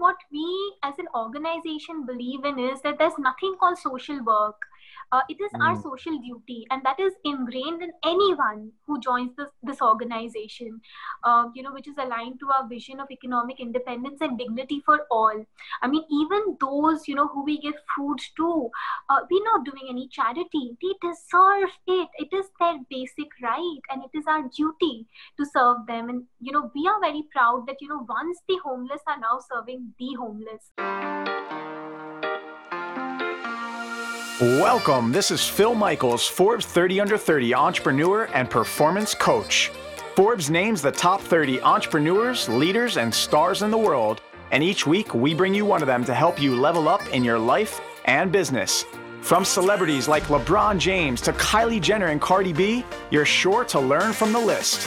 what we as an organization believe in is that there's nothing called social work. It is our social duty, and that is ingrained in anyone who joins this organization, which is aligned to our vision of economic independence and dignity for all. I mean, even those, who we give food to, we're not doing any charity. They deserve it. It is their basic right, and it is our duty to serve them. And, we are very proud that, once the homeless are now serving the homeless. Welcome. This is Phil Michaels, Forbes 30 Under 30 entrepreneur and performance coach. Forbes names the top 30 entrepreneurs, leaders, and stars in the world. And each week we bring you one of them to help you level up in your life and business. From celebrities like LeBron James to Kylie Jenner and Cardi B, you're sure to learn from the list.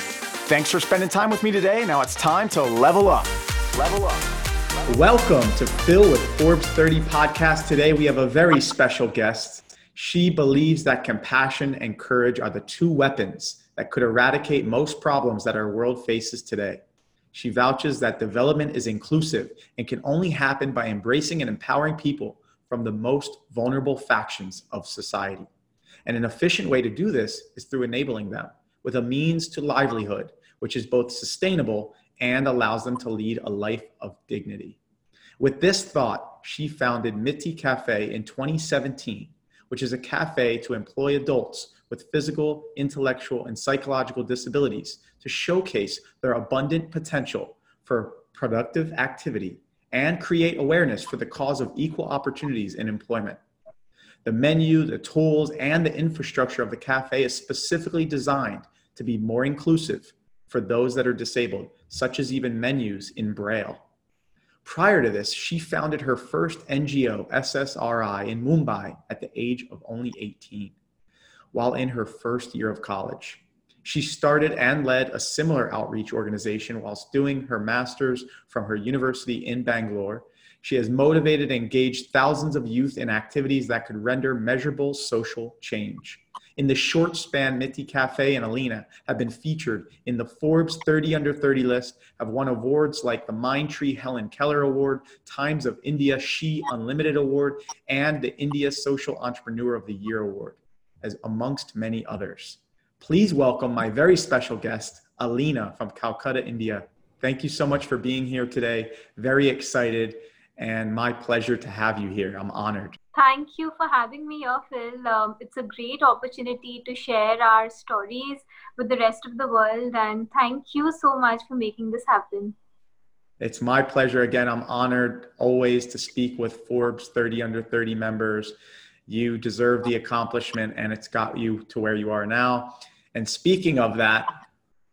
Thanks for spending time with me today. Now it's time to level up. Level up. Welcome to Phil with Forbes 30 podcast. Today, we have a very special guest. She believes that compassion and courage are the two weapons that could eradicate most problems that our world faces today. She vouches that development is inclusive and can only happen by embracing and empowering people from the most vulnerable factions of society. And an efficient way to do this is through enabling them with a means to livelihood, which is both sustainable and allows them to lead a life of dignity. With this thought, she founded Mitti Cafe in 2017, which is a cafe to employ adults with physical, intellectual, and psychological disabilities to showcase their abundant potential for productive activity and create awareness for the cause of equal opportunities in employment. The menu, the tools, and the infrastructure of the cafe is specifically designed to be more inclusive for those that are disabled, such as even menus in Braille. Prior to this, she founded her first NGO, SSRI, in Mumbai at the age of only 18, while in her first year of college. She started and led a similar outreach organization whilst doing her master's from her university in Bangalore. She has motivated and engaged thousands of youth in activities that could render measurable social change. In the short span, Mitti Cafe and Alina have been featured in the Forbes 30 Under 30 list, have won awards like the Mindtree Helen Keller Award, Times of India She Unlimited Award, and the India Social Entrepreneur of the Year Award, as amongst many others. Please welcome my very special guest, Alina from Calcutta, India. Thank you so much for being here today. Very excited, and my pleasure to have you here. I'm honored. Thank you for having me here, Phil. It's a great opportunity to share our stories with the rest of the world. And thank you so much for making this happen. It's my pleasure. Again, I'm honored always to speak with Forbes 30 Under 30 members. You deserve the accomplishment, and it's got you to where you are now. And speaking of that,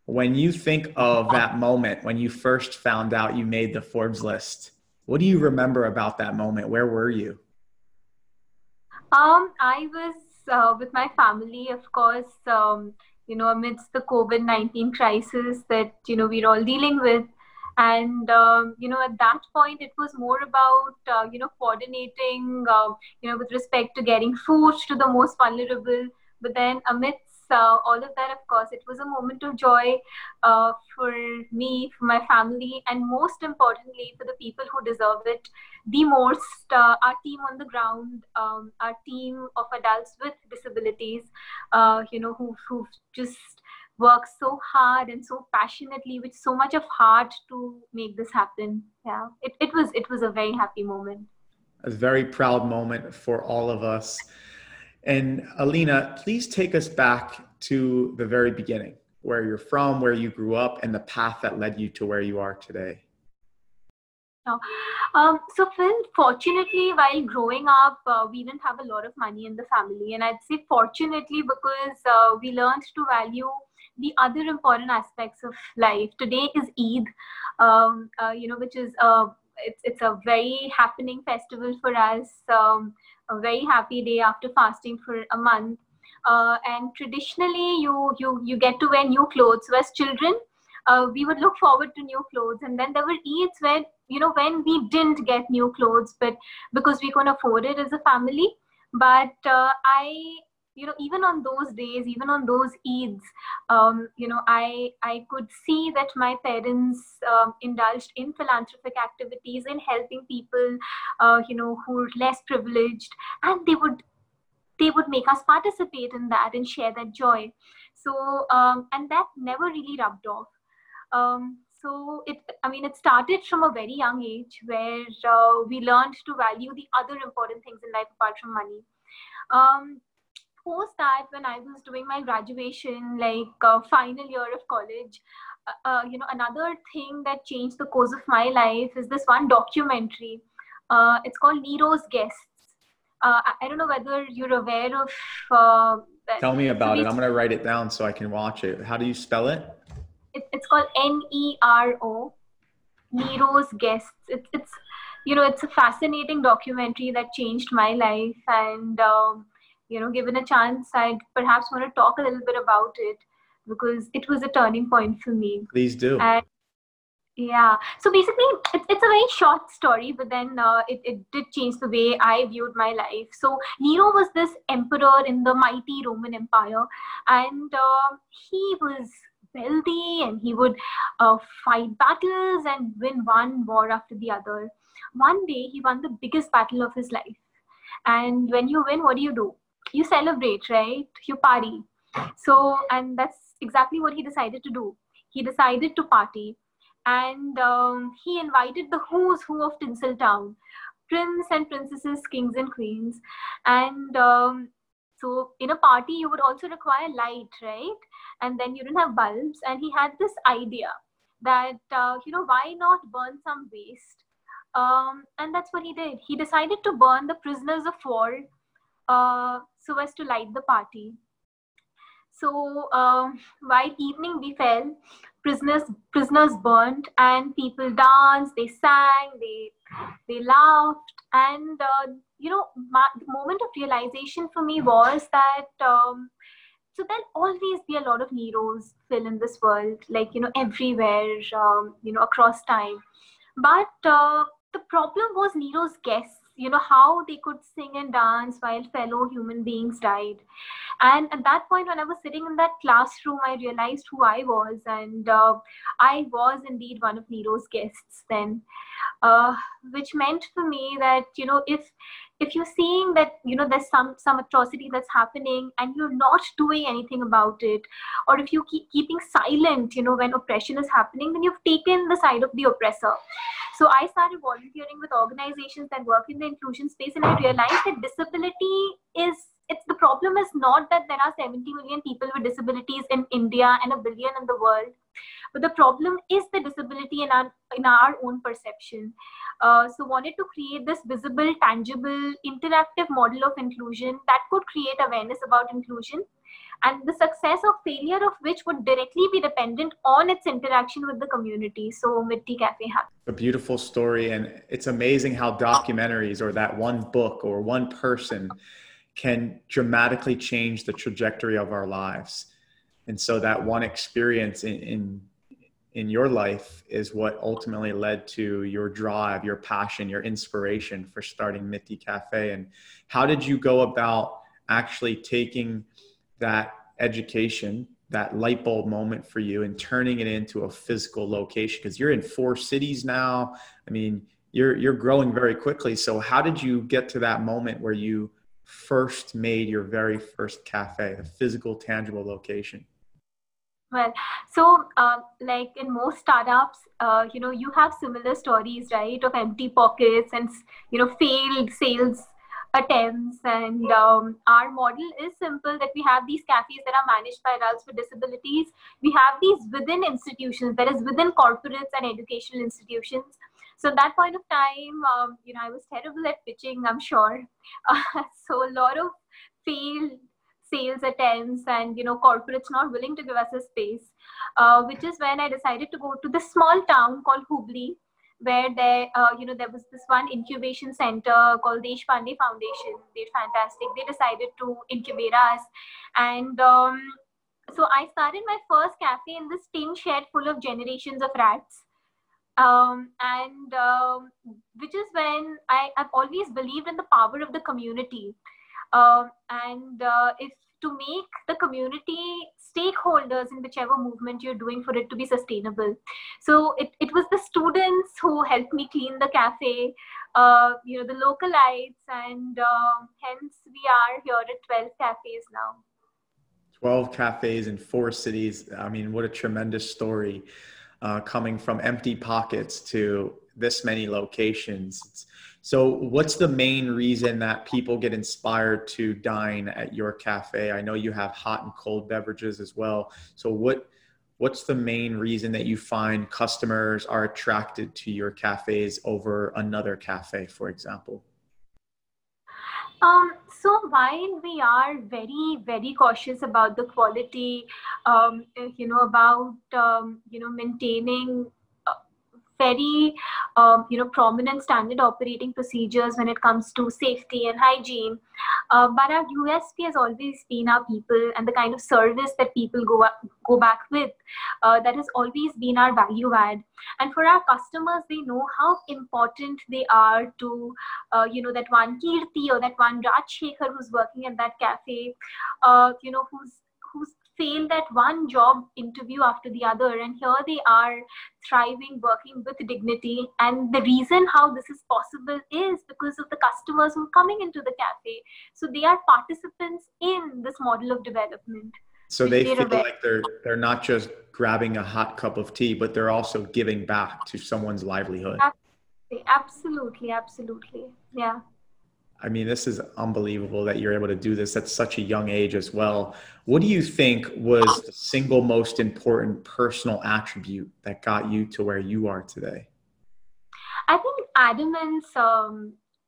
when you think of that moment, when you first found out you made the Forbes list, what do you remember about that moment? Where were you? I was with my family, of course, amidst the COVID-19 crisis that, we're all dealing with. And, at that point, it was more about, coordinating, with respect to getting food to the most vulnerable. But then amidst all of that, of course, it was a moment of joy for me, for my family, and most importantly, for the people who deserve it the most, our team on the ground, our team of adults with disabilities, who've just worked so hard and so passionately with so much of heart to make this happen. Yeah, it was a very happy moment. A very proud moment for all of us. And Alina, please take us back to the very beginning, where you're from, where you grew up, and the path that led you to where you are today. So Phil, fortunately, while growing up, we didn't have a lot of money in the family. And I'd say fortunately, because we learned to value the other important aspects of life. Today is Eid, which is it's a very happening festival for us. A very happy day after fasting for a month, and traditionally you get to wear new clothes. So as children, we would look forward to new clothes, and then there were Eids where when we didn't get new clothes, but because we couldn't afford it as a family. But I you know, even on those days, even on those Eids, you know, I could see that my parents indulged in philanthropic activities, in helping people, you know, who were less privileged, and they would make us participate in that and share that joy. So, and that never really rubbed off. So it started from a very young age where we learned to value the other important things in life apart from money. Post that, when I was doing my graduation, like final year of college, you know, another thing that changed the course of my life is this one documentary. It's called Nero's Guests. I don't know whether you're aware of. Tell me about it. I'm going to write it down so I can watch it. How do you spell it? It's called Nero, Nero's Guests. It's you know, it's a fascinating documentary that changed my life, and you know, given a chance, I'd perhaps want to talk a little bit about it because it was a turning point for me. Please do. And yeah. So basically, it's a very short story, but then it did change the way I viewed my life. So Nero was this emperor in the mighty Roman Empire, and he was wealthy, and he would fight battles and win one war after the other. One day, he won the biggest battle of his life. And when you win, what do? You celebrate, right? You party. So, and that's exactly what he decided to do. He decided to party. And he invited the who's who of Tinseltown, prince and princesses, kings and queens. And so in a party, you would also require light, right? And then you didn't have bulbs. And he had this idea that, you know, why not burn some waste? And that's what he did. He decided to burn the prisoners of war so as to light the party. So while evening befell, prisoners burned, and people danced, they sang, they laughed. And, you know, the moment of realization for me was that, so there'll always be a lot of Neros, Phil, in this world, like, you know, everywhere, you know, across time. But the problem was Nero's guests, you know, how they could sing and dance while fellow human beings died. And at that point, when I was sitting in that classroom, I realized who I was. And I was indeed one of Nero's guests then, which meant for me that, you know, if you're seeing that, you know, there's some atrocity that's happening and you're not doing anything about it, or if you keep keeping silent, you know, when oppression is happening, then you've taken the side of the oppressor. So I started volunteering with organizations that work in the inclusion space, and I realized that disability is, the problem is not that there are 70 million people with disabilities in India and 1 billion in the world, but the problem is the disability in our own perception. So wanted to create this visible, tangible, interactive model of inclusion that could create awareness about inclusion, and the success or failure of which would directly be dependent on its interaction with the community. So Mitti Cafe happened. A beautiful story. And it's amazing how documentaries or that one book or one person can dramatically change the trajectory of our lives. And so that one experience in your life is what ultimately led to your drive, your passion, your inspiration for starting Mitti Cafe. And how did you go about actually taking that education, that light bulb moment for you, and turning it into a physical location? Because you're in 4 cities now. I mean, you're growing very quickly. So how did you get to that moment where you first made your very first cafe, a physical, tangible location? Well, so like in most startups, you know, you have similar stories, right, of empty pockets and, you know, failed sales attempts. And our model is simple, that we have these cafes that are managed by adults with disabilities. We have these within institutions, that is within corporates and educational institutions. So at that point of time, you know, I was terrible at pitching, I'm sure. So a lot of failed sales attempts and, you know, corporates not willing to give us a space, which is when I decided to go to this small town called Hubli, where you know, there was this one incubation center called Deshpande Foundation. They're fantastic. They decided to incubate us. And so I started my first cafe in this tin shed full of generations of rats. And which is when I've always believed in the power of the community. And if to make the community stakeholders in whichever movement you're doing for it to be sustainable. So it was the students who helped me clean the cafe, the localites, and hence we are here at 12 cafes now. 12 cafes in 4 cities. I mean, what a tremendous story, coming from empty pockets to this many locations. So what's the main reason that people get inspired to dine at your cafe? I know you have hot and cold beverages as well. So what's the main reason that you find customers are attracted to your cafes over another cafe, for example? So while we are very, very cautious about the quality, maintaining very, prominent standard operating procedures when it comes to safety and hygiene. But our USP has always been our people and the kind of service that people go back with. That has always been our value add. And for our customers, they know how important they are to, that one Kirti or that one Rajshekhar who's working at that cafe, who's failed at one job interview after the other, and here they are thriving, working with dignity. And the reason how this is possible is because of the customers who are coming into the cafe. So they are participants in this model of development. So they feel like they're not just grabbing a hot cup of tea, but they're also giving back to someone's livelihood. Absolutely. Yeah. I mean, this is unbelievable that you're able to do this at such a young age as well. What do you think was the single most important personal attribute that got you to where you are today? I think adamance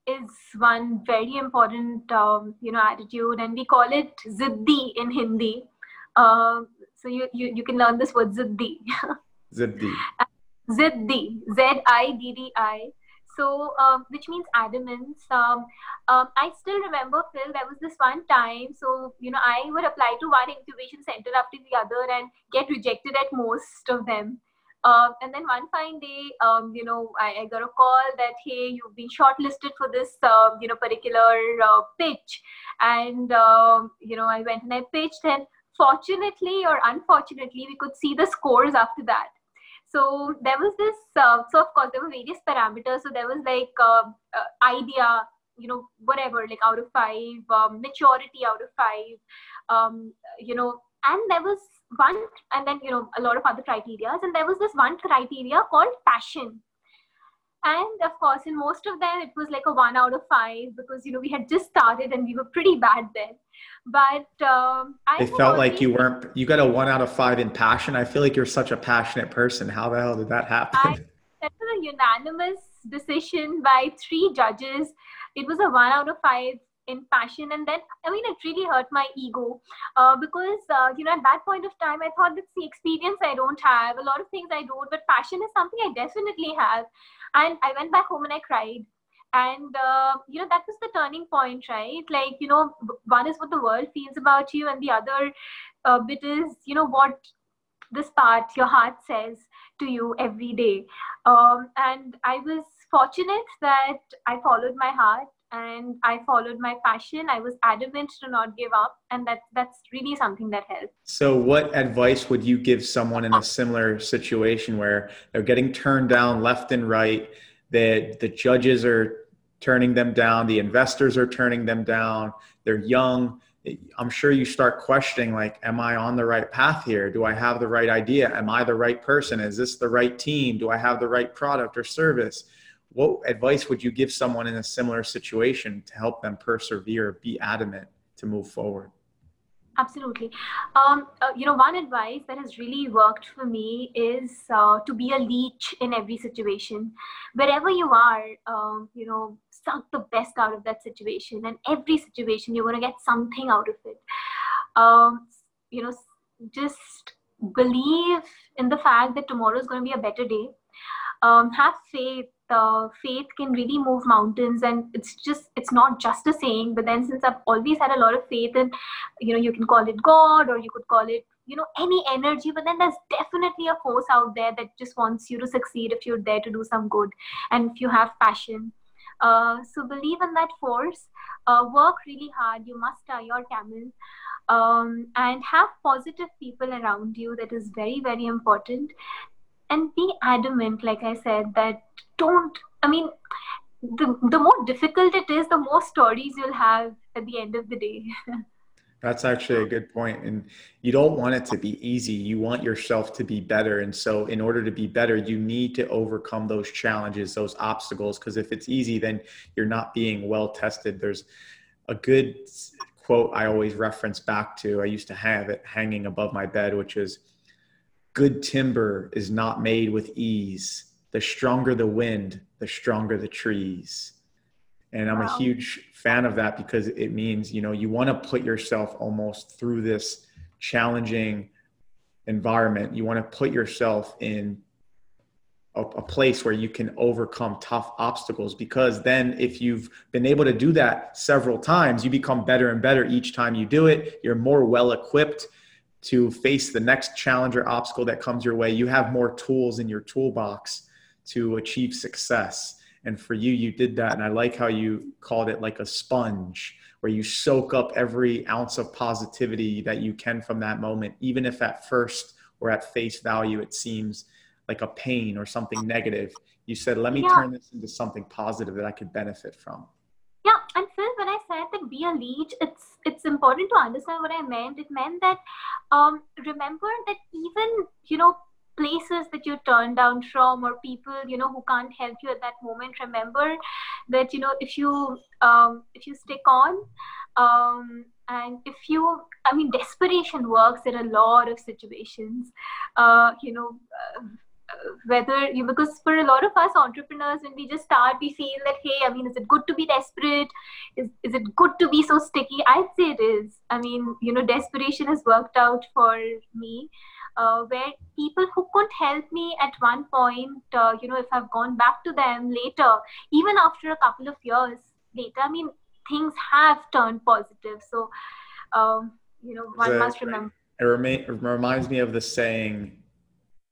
is one very important, attitude, and we call it ziddi in Hindi. So you can learn this word ziddi. Ziddi. Z-I-D-D-I. So, which means adamance. I still remember, Phil, there was this one time. So, I would apply to one incubation center after the other and get rejected at most of them. And then one fine day, I got a call that, hey, you've been shortlisted for this, particular pitch. And, I went and I pitched. And fortunately or unfortunately, we could see the scores after that. So there was this, of course, there were various parameters. So there was idea, whatever, like out of 5, maturity out of 5, and there was one, and then, a lot of other criteria. And there was this one criteria called passion. And of course, in most of them, it was like a 1 out of 5 because, we had just started and we were pretty bad then. But I felt like you got a 1 out of 5 in passion. I feel like you're such a passionate person. How the hell did that happen? That was a unanimous decision by 3 judges. It was a 1 out of 5 in passion. And then, it really hurt my ego because, at that point of time, I thought that's the experience I don't have, a lot of things I don't, but passion is something I definitely have. And I went back home and I cried. And, that was the turning point, right? Like, one is what the world feels about you, and the other bit is, what this part, your heart says to you every day. And I was fortunate that I followed my heart and I followed my passion. I was adamant to not give up. And that's really something that helped. So what advice would you give someone in a similar situation where they're getting turned down left and right, that the judges are turning them down, the investors are turning them down, they're young? I'm sure you start questioning, like, am I on the right path here? Do I have the right idea? Am I the right person? Is this the right team? Do I have the right product or service? What advice would you give someone in a similar situation to help them persevere, be adamant to move forward? Absolutely. One advice that has really worked for me is to be a leech in every situation. Wherever you are, suck the best out of that situation. And every situation, you're going to get something out of it. Just believe in the fact that tomorrow is going to be a better day. Have faith. Faith can really move mountains, and it's not just a saying, but then since I've always had a lot of faith in, you can call it God, or you could call it, any energy, but then there's definitely a force out there that just wants you to succeed if you're there to do some good and if you have passion. So believe in that force, work really hard, you muster your Tamil, and have positive people around you. That is very, very important. And be adamant, like I said, that the more difficult it is, the more stories you'll have at the end of the day. That's actually a good point. And you don't want it to be easy. You want yourself to be better. And so in order to be better, you need to overcome those challenges, those obstacles, because if it's easy, then you're not being well tested. There's a good quote I always reference back to. I used to have it hanging above my bed, which is, "Good timber is not made with ease. The stronger the wind, the stronger the trees." And I'm a huge fan of that, because it means, you know, you want to put yourself almost through this challenging environment. You want to put yourself in a place where you can overcome tough obstacles, because then if you've been able to do that several times, you become better and better each time you do it. You're more well equipped to face the next challenge or obstacle that comes your way. You have more tools in your toolbox to achieve success. And for you, you did that. And I like how you called it like a sponge, where you soak up every ounce of positivity that you can from that moment, even if at first or at face value, it seems like a pain or something negative. You said, let me turn this into something positive that I could benefit from. Yeah. And Phil, when I said that be a leech, it's important to understand what I meant. It meant that, remember that even, you know, places that you turn down from, or people, you know, who can't help you at that moment, remember that, you know, if you stick on, and if you, I mean, desperation works in a lot of situations, because for a lot of us entrepreneurs, when we just start, we feel that, hey, I mean, is it good to be desperate? Is it good to be so sticky? I'd say it is. I mean, you know, desperation has worked out for me, where people who couldn't help me at one point, if I've gone back to them later, even after a couple of years later, I mean, things have turned positive. So, one must remember. It reminds me of the saying,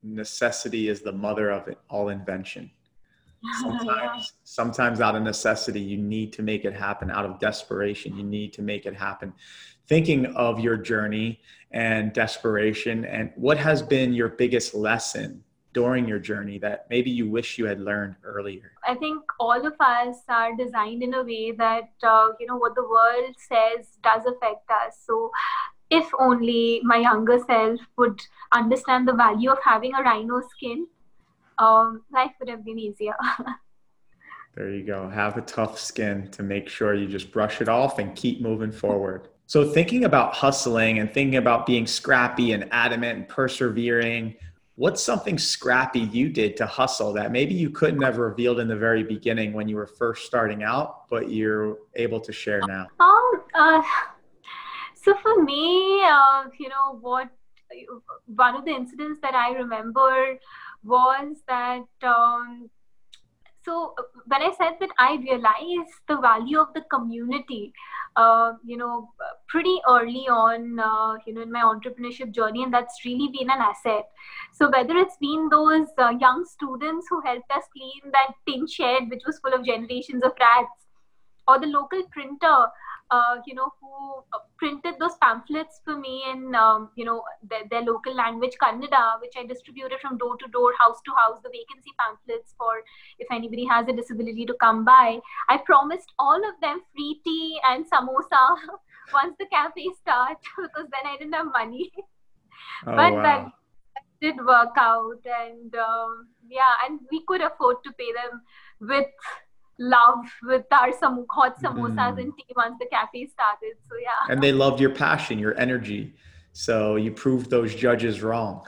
necessity is the mother of all invention. Sometimes out of necessity, you need to make it happen. Out of desperation, you need to make it happen. Thinking of your journey and desperation, and what has been your biggest lesson during your journey that maybe you wish you had learned earlier? I think all of us are designed in a way that, what the world says does affect us. So if only my younger self would understand the value of having a rhino skin, life would have been easier. There you go. Have a tough skin to make sure you just brush it off and keep moving forward. So thinking about hustling and thinking about being scrappy and adamant and persevering, what's something scrappy you did to hustle that maybe you couldn't have revealed in the very beginning when you were first starting out, but you're able to share now? So for me, one of the incidents that I remember was that, so when I said that I realized the value of the community, pretty early on, in my entrepreneurship journey, and that's really been an asset. So whether it's been those young students who helped us clean that tin shed, which was full of generations of rats, or the local printer, who printed those pamphlets for me in, their local language, Kannada, which I distributed from door to door, house to house, the vacancy pamphlets for if anybody has a disability to come by. I promised all of them free tea and samosa once the cafe starts, because then I didn't have money. Oh, but wow. That did work out. And and we could afford to pay them with love, with our hot samosas and tea once the cafe started. So yeah. And they loved your passion, your energy. So you proved those judges wrong.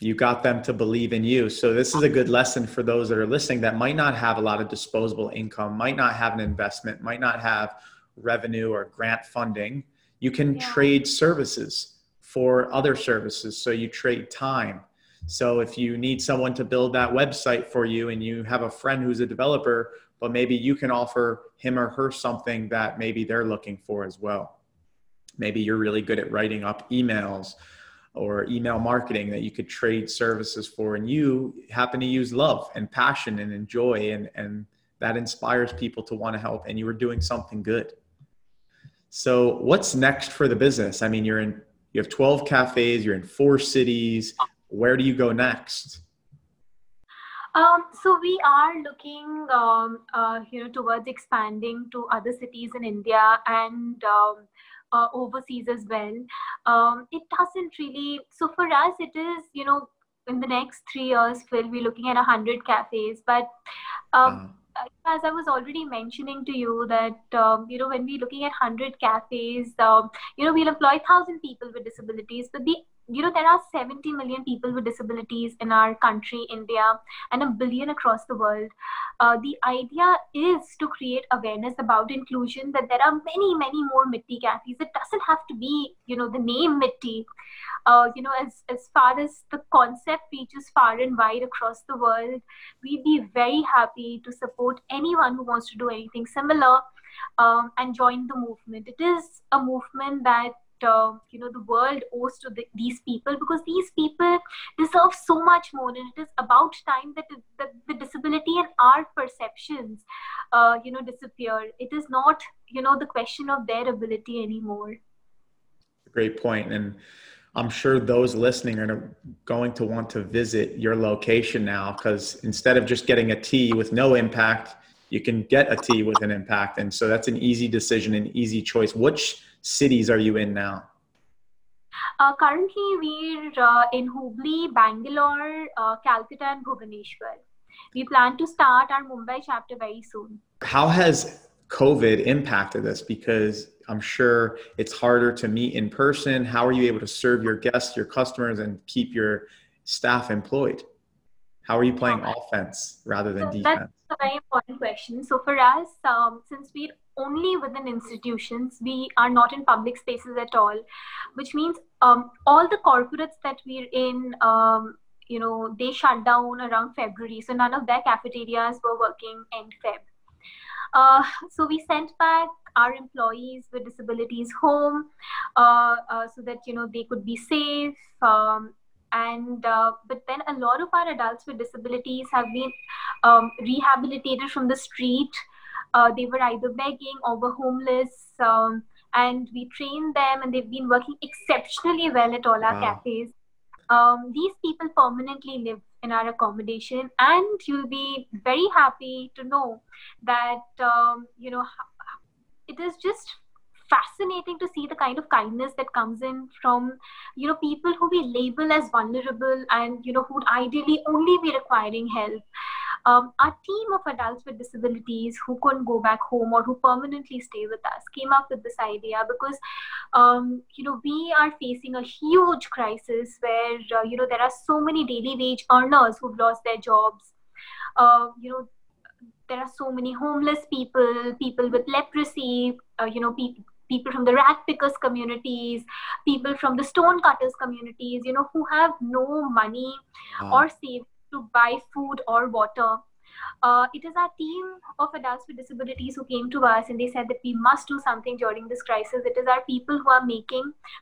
You got them to believe in you. So this is a good lesson for those that are listening that might not have a lot of disposable income, might not have an investment, might not have revenue or grant funding. You can trade services for other services. So you trade time. So if you need someone to build that website for you and you have a friend who's a developer, but maybe you can offer him or her something that maybe they're looking for as well. Maybe you're really good at writing up emails or email marketing that you could trade services for, and you happen to use love and passion and enjoy, and that inspires people to want to help, and you were doing something good. So what's next for the business? I mean, you have 12 cafes, you're in 4 cities. Where do you go next? So we are looking, towards expanding to other cities in India and overseas as well. It doesn't really, so for us, it is, in the next 3 years, Phil, we're looking at 100 cafes. But as I was already mentioning to you that, when we're looking at 100 cafes, we'll employ 1,000 people with disabilities. But there are 70 million people with disabilities in our country, India, and 1 billion across the world. The idea is to create awareness about inclusion, that there are many, many more Mitti cafes. It doesn't have to be, the name Mitti. As far as the concept reaches far and wide across the world, we'd be very happy to support anyone who wants to do anything similar and join the movement. It is a movement that the world owes to these people, because these people deserve so much more, and it is about time that the disability and our perceptions disappear. It is not the question of their ability anymore. Great point. And I'm sure those listening are going to want to visit your location now, because instead of just getting a tea with no impact, you can get a tea with an impact. And so that's an easy decision, an easy choice. Which cities are you in now? Currently, we're in Hubli, Bangalore, Calcutta, and Bhubaneswar. We plan to start our Mumbai chapter very soon. How has COVID impacted us? Because I'm sure it's harder to meet in person. How are you able to serve your guests, your customers, and keep your staff employed? How are you playing offense rather than defense? That's a very important question. So for us, since we're only within institutions, we are not in public spaces at all, which means all the corporates that we're in, they shut down around February. So none of their cafeterias were working end Feb. So we sent back our employees with disabilities home so that, they could be safe. But then a lot of our adults with disabilities have been rehabilitated from the street. They were either begging or were homeless, and we trained them, and they've been working exceptionally well at all our cafes. These people permanently live in our accommodation, and you'll be very happy to know that, it is just fascinating to see the kind of kindness that comes in from, people who we label as vulnerable and, who'd ideally only be requiring help. Our team of adults with disabilities who couldn't go back home or who permanently stay with us came up with this idea because, we are facing a huge crisis where, there are so many daily wage earners who've lost their jobs. There are so many homeless people, people with leprosy, people from the rat pickers communities, people from the stone cutters communities, who have no money or savings to buy food or water. It is our team of adults with disabilities who came to us and they said that we must do something during this crisis. It is our people who are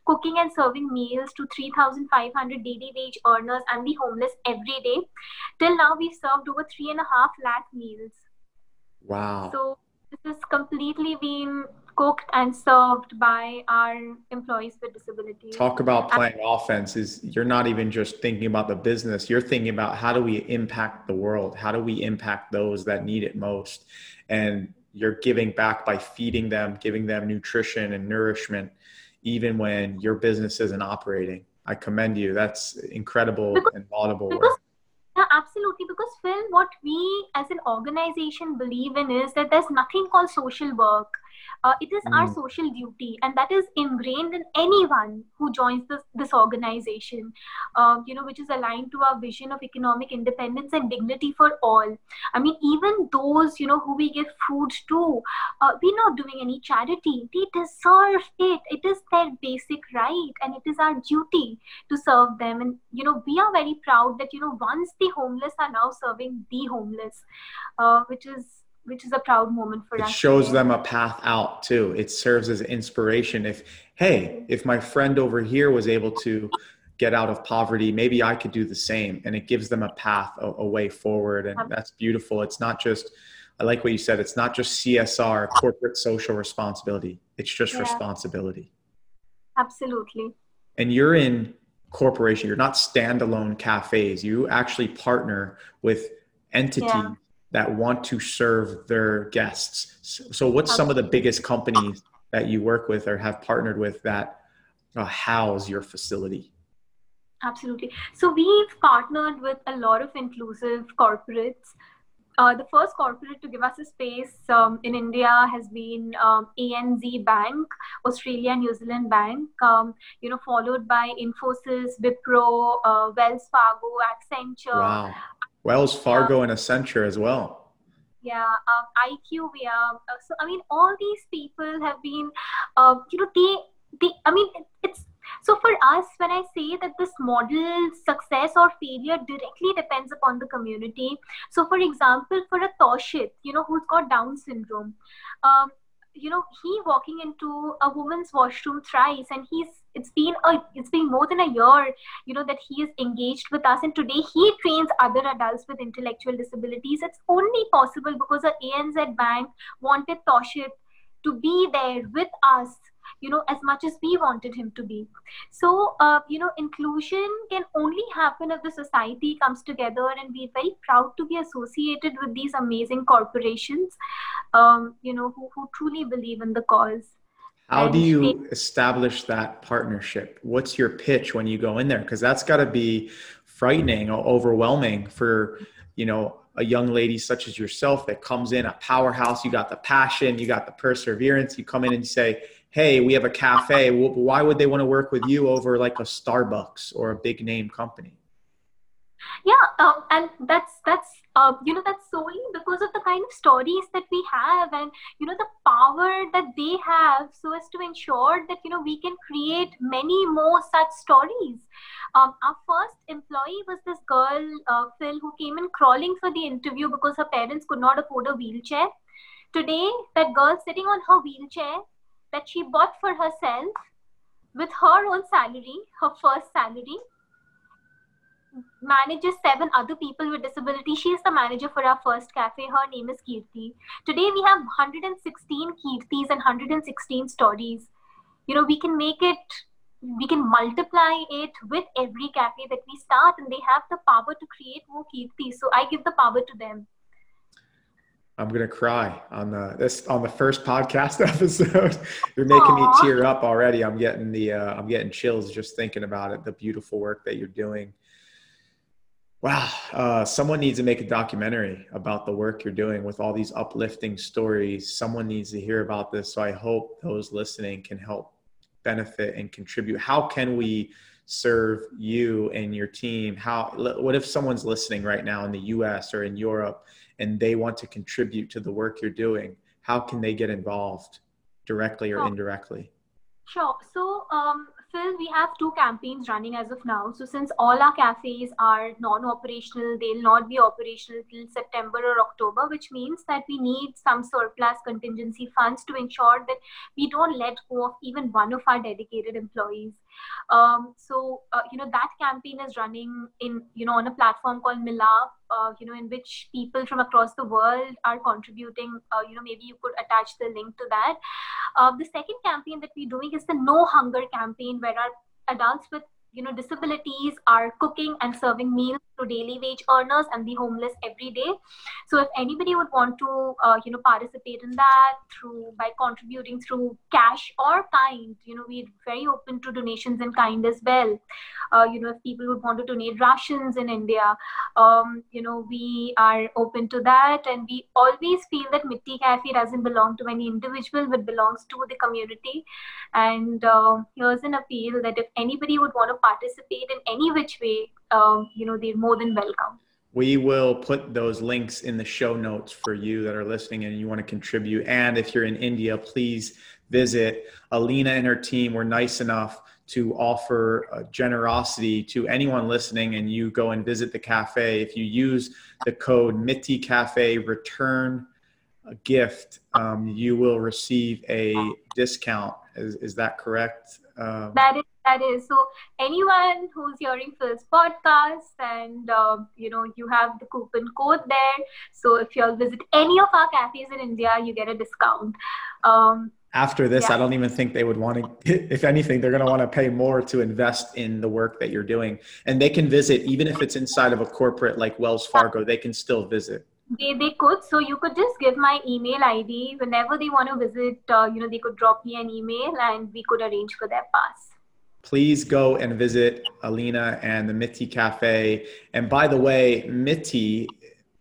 cooking and serving meals to 3,500 daily wage earners and the homeless every day. Till now, we've served over 3.5 lakh meals. Wow. So this has completely been cooked and served by our employees with disabilities. Talk about playing offense. You're not even just thinking about the business. You're thinking about how do we impact the world? How do we impact those that need it most? And you're giving back by feeding them, giving them nutrition and nourishment, even when your business isn't operating. I commend you. That's incredible and laudable work. Yeah, absolutely. Because Phil, what we as an organization believe in is that there's nothing called social work. It is our social duty, and that is ingrained in anyone who joins this organization, which is aligned to our vision of economic independence and dignity for all. I mean, even those, who we give food to, we're not doing any charity. They deserve it. It is their basic right, and it is our duty to serve them. And, we are very proud that, once the homeless are now serving the homeless, which is a proud moment for us. It shows them a path out too. It serves as inspiration. If my friend over here was able to get out of poverty, maybe I could do the same. And it gives them a path, a way forward. And that's beautiful. It's not just I like what you said. It's not just CSR, corporate social responsibility. It's just responsibility. Absolutely. And you're in corporation. You're not standalone cafes. You actually partner with entities that want to serve their guests. So what's some of the biggest companies that you work with or have partnered with that house your facility? Absolutely. So we've partnered with a lot of inclusive corporates. The first corporate to give us a space in India has been ANZ Bank, Australia, New Zealand Bank, followed by Infosys, Wipro, Wells Fargo, Accenture. Wow. Wells Fargo and Accenture as well. Yeah, IQVIA. So, I mean, all these people have been, it's, so for us, when I say that this model success or failure directly depends upon the community. So for example, for a Toshit, who's got Down syndrome, he walking into a woman's washroom thrice, and it's been more than a year, that he is engaged with us. And today he trains other adults with intellectual disabilities. It's only possible because the ANZ Bank wanted Toshit to be there with us, as much as we wanted him to be. So, inclusion can only happen if the society comes together, and we're very proud to be associated with these amazing corporations, who truly believe in the cause. How do you establish that partnership? What's your pitch when you go in there? Because that's got to be frightening or overwhelming for, a young lady such as yourself that comes in a powerhouse. You got the passion, you got the perseverance. You come in and say, hey, we have a cafe. Why would they want to work with you over like a Starbucks or a big name company? Yeah, and that's solely because of the kind of stories that we have, and the power that they have, so as to ensure that we can create many more such stories. Our first employee was this girl, Phil, who came in crawling for the interview because her parents could not afford a wheelchair. Today, that girl sitting on her wheelchair that she bought for herself with her own salary, her first salary, manages 7 other people with disability. She is the manager for our first cafe. Her name is Kirti. Today we have 116 Kirtis and 116 stories. We can make it, we can multiply it with every cafe that we start, and they have the power to create more Kirtis. So I give the power to them. I'm going to cry on the first podcast episode. You're making me tear up already. I'm getting I'm getting chills just thinking about it, the beautiful work that you're doing. Wow. Someone needs to make a documentary about the work you're doing with all these uplifting stories. Someone needs to hear about this. So I hope those listening can help benefit and contribute. How can we serve you and your team? What if someone's listening right now in the US or in Europe and they want to contribute to the work you're doing? How can they get involved directly or indirectly? Sure. So, Phil, we have 2 campaigns running as of now. So since all our cafes are non-operational, they'll not be operational till September or October, which means that we need some surplus contingency funds to ensure that we don't let go of even one of our dedicated employees. That campaign is running in, on a platform called Mila, in which people from across the world are contributing. Maybe you could attach the link to that. The second campaign that we're doing is the No Hunger campaign, where our adults with disabilities are cooking and serving meals to daily wage earners and the homeless every day. So if anybody would want to, participate in that by contributing through cash or kind, we're very open to donations in kind as well. If people would want to donate rations in India, we are open to that. And we always feel that Mitti Cafe doesn't belong to any individual, but belongs to the community. And here's an appeal that if anybody would want to participate in any which way, they're more than welcome. We will put those links in the show notes for you that are listening and you want to contribute. And if you're in India, please visit Alina and her team. We're nice enough to offer generosity to anyone listening, and you go and visit the cafe. If you use the code Mitti Cafe, return a gift, you will receive a discount. Is that correct? That is that is. So anyone who's hearing Phil's podcast and, you have the coupon code there. So if you'll visit any of our cafes in India, you get a discount. After this, yeah. I don't even think they would want to, if anything, they're going to want to pay more to invest in the work that you're doing. And they can visit, even if it's inside of a corporate like Wells Fargo, they can still visit. They could. So you could just give my email ID. Whenever they want to visit, they could drop me an email and we could arrange for their pass. Please go and visit Alina and the Mitti Cafe. And by the way, Mitti,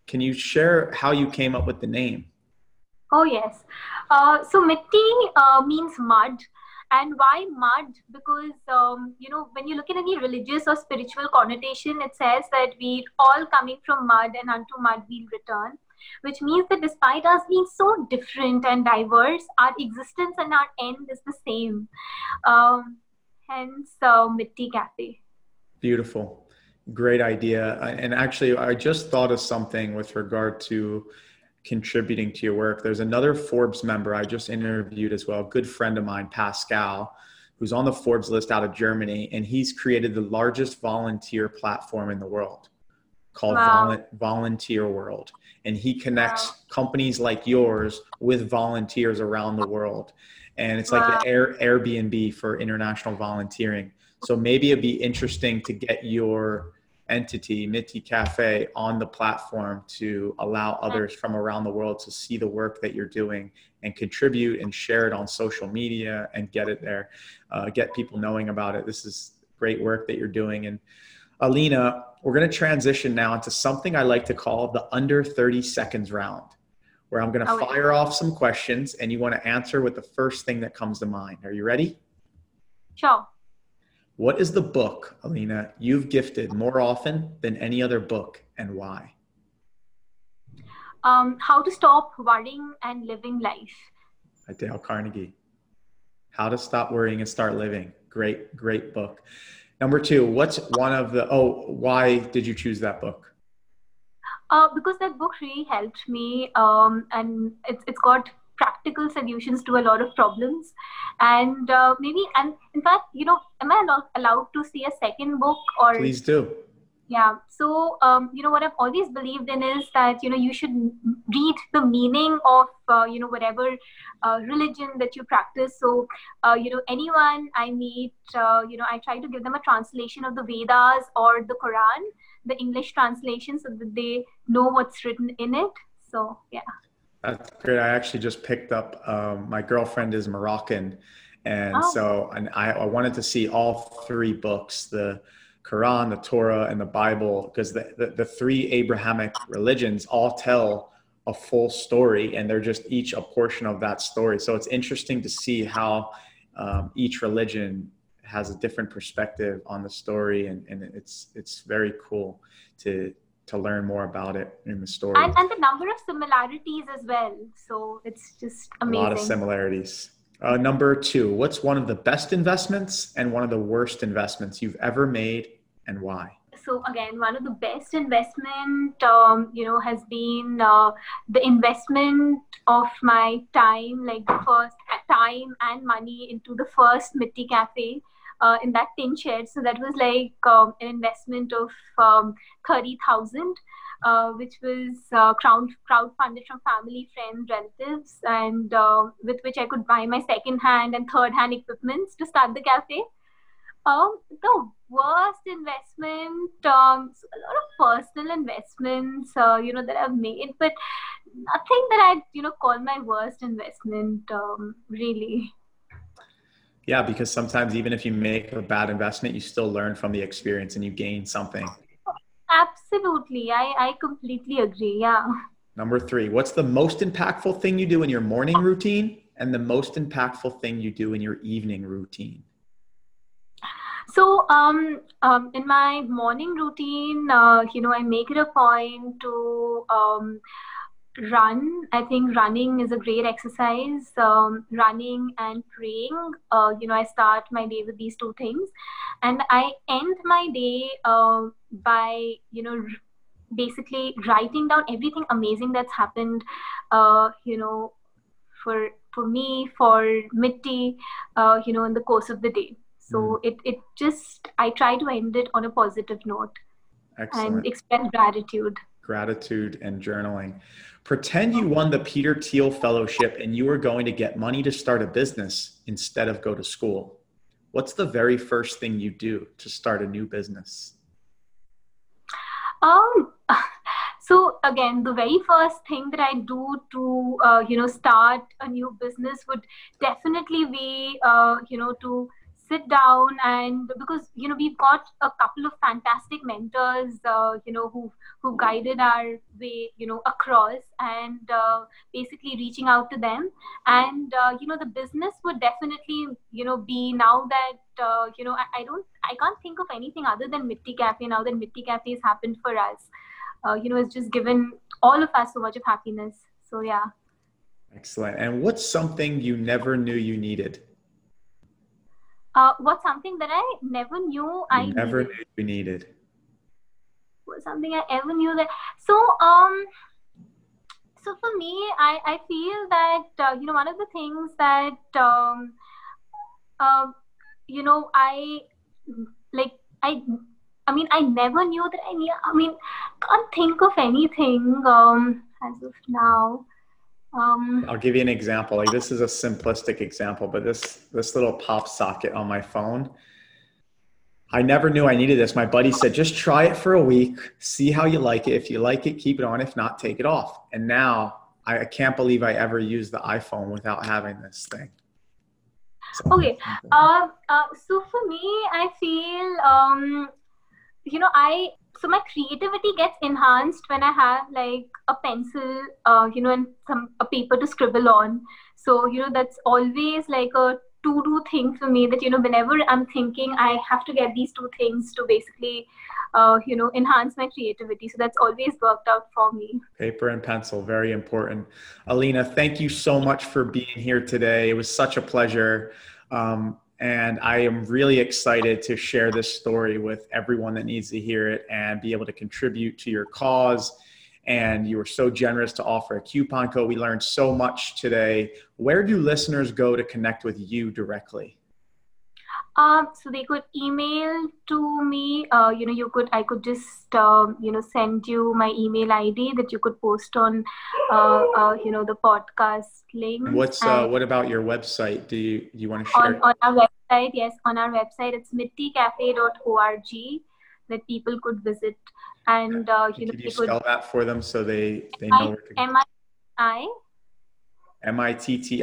can you share how you came up with the name? Oh, yes. So Mitti means mud. And why mud? Because, when you look at any religious or spiritual connotation, it says that we're all coming from mud and unto mud we'll return, which means that despite us being so different and diverse, our existence and our end is the same. Hence, Mitti Cafe. Beautiful. Great idea. And actually, I just thought of something with regard to contributing to your work. There's another Forbes member I just interviewed as well, a good friend of mine, Pascal, who's on the Forbes list out of Germany, and he's created the largest volunteer platform in the world called Volunteer World. And he connects companies like yours with volunteers around the world. And it's like the Airbnb for international volunteering. So maybe it'd be interesting to get your entity, Mitti Cafe, on the platform to allow others from around the world to see the work that you're doing and contribute and share it on social media and get it there, get people knowing about it. This is great work that you're doing. And Alina, we're going to transition now into something I like to call the under 30 seconds round, where I'm going to fire off some questions and you want to answer with the first thing that comes to mind. Are you ready? Sure. What is the book, Alina, you've gifted more often than any other book and why? How to Stop Worrying and Living Life. By Dale Carnegie. How to Stop Worrying and Start Living. Great, great book. Number two, what's one of the, why did you choose that book? Because that book really helped me and it's got practical solutions to a lot of problems. And in fact, am I allowed to see a second book? Or please do. Yeah. So, what I've always believed in is that, you should read the meaning of, whatever religion that you practice. So, anyone I meet, I try to give them a translation of the Vedas or the Quran, the English translation, so that they know what's written in it. So, yeah. That's great. I actually just picked up, my girlfriend is Moroccan. And I wanted to see all three books, the Quran, the Torah, and the Bible, because the three Abrahamic religions all tell a full story and they're just each a portion of that story. So it's interesting to see how each religion has a different perspective on the story. And it's very cool to learn more about it in the story. And the number of similarities as well. So it's just amazing. A lot of similarities. Number two, what's one of the best investments and one of the worst investments you've ever made and why? So again, one of the best investment, has been the investment of my time, like the first time and money into the first Mitti Cafe. In that tin shed. So that was like an investment of 30,000, which was crowdfunded from family, friends, relatives, and with which I could buy my second-hand and third-hand equipments to start the cafe. The worst investment, a lot of personal investments, that I've made, but nothing that I'd, call my worst investment, really. Yeah, because sometimes even if you make a bad investment, you still learn from the experience and you gain something. Absolutely. I completely agree. Yeah. Number three, what's the most impactful thing you do in your morning routine and the most impactful thing you do in your evening routine? So in my morning routine, I make it a point to run. I think running is a great exercise. Running and praying. I start my day with these two things, and I end my day by basically writing down everything amazing that's happened. For me, for Mitti, in the course of the day. So it just, I try to end it on a positive note. Excellent. And express gratitude. Gratitude and journaling. Pretend you won the Peter Thiel Fellowship and you were going to get money to start a business instead of go to school. What's the very first thing you do to start a new business? So again, the very first thing that I do to, start a new business would definitely be, to sit down and, because, we've got a couple of fantastic mentors, who guided our way, across, and basically reaching out to them. And, the business would definitely, be now that, I can't think of anything other than Mitti Cafe now that Mitti Cafe has happened for us. It's just given all of us so much of happiness. So, yeah. Excellent. And what's something you never knew you needed? What's something that I never knew I needed? Never knew you needed. What's something I ever knew that... So for me, I feel that, one of the things that, I never knew that can't think of anything as of now. I'll give you an example. Like, this is a simplistic example, but this little pop socket on my phone, I never knew I needed this. My buddy said, just try it for a week, see how you like it. If you like it, keep it on. If not, take it off. And now I can't believe I ever used the iPhone without having this thing. So, okay. So for me, I feel... my creativity gets enhanced when I have like a pencil, and a paper to scribble on. So, that's always like a to-do thing for me that, whenever I'm thinking, I have to get these two things to basically, enhance my creativity. So that's always worked out for me. Paper and pencil, very important. Alina, thank you so much for being here today. It was such a pleasure. And I am really excited to share this story with everyone that needs to hear it and be able to contribute to your cause. And you were so generous to offer a coupon code. We learned so much today. Where do listeners go to connect with you directly? So they could email to me. I could just, send you my email ID that you could post on, the podcast link. What about your website? Do you want to share? On our website, yes. On our website, it's mitticafe.org that people could visit. And, could you spell that for them so they know where to go? Mitti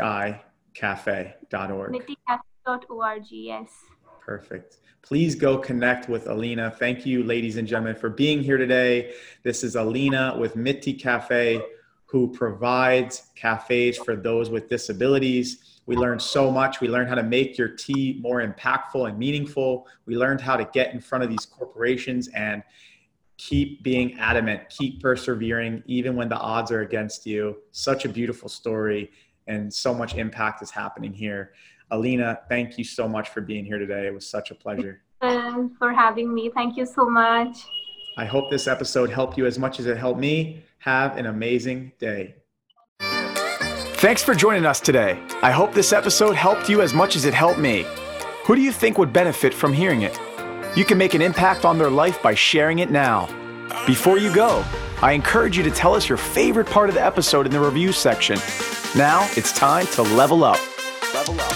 cafe.org. .org, yes. Perfect. Please go connect with Alina. Thank you, ladies and gentlemen, for being here today. This is Alina with Mitti Cafe, who provides cafes for those with disabilities. We learned so much. We learned how to make your tea more impactful and meaningful. We learned how to get in front of these corporations and keep being adamant, keep persevering, even when the odds are against you. Such a beautiful story, and so much impact is happening here. Alina, thank you so much for being here today. It was such a pleasure. Thanks for having me. Thank you so much. I hope this episode helped you as much as it helped me. Have an amazing day. Thanks for joining us today. I hope this episode helped you as much as it helped me. Who do you think would benefit from hearing it? You can make an impact on their life by sharing it now. Before you go, I encourage you to tell us your favorite part of the episode in the review section. Now it's time to level up. Level up.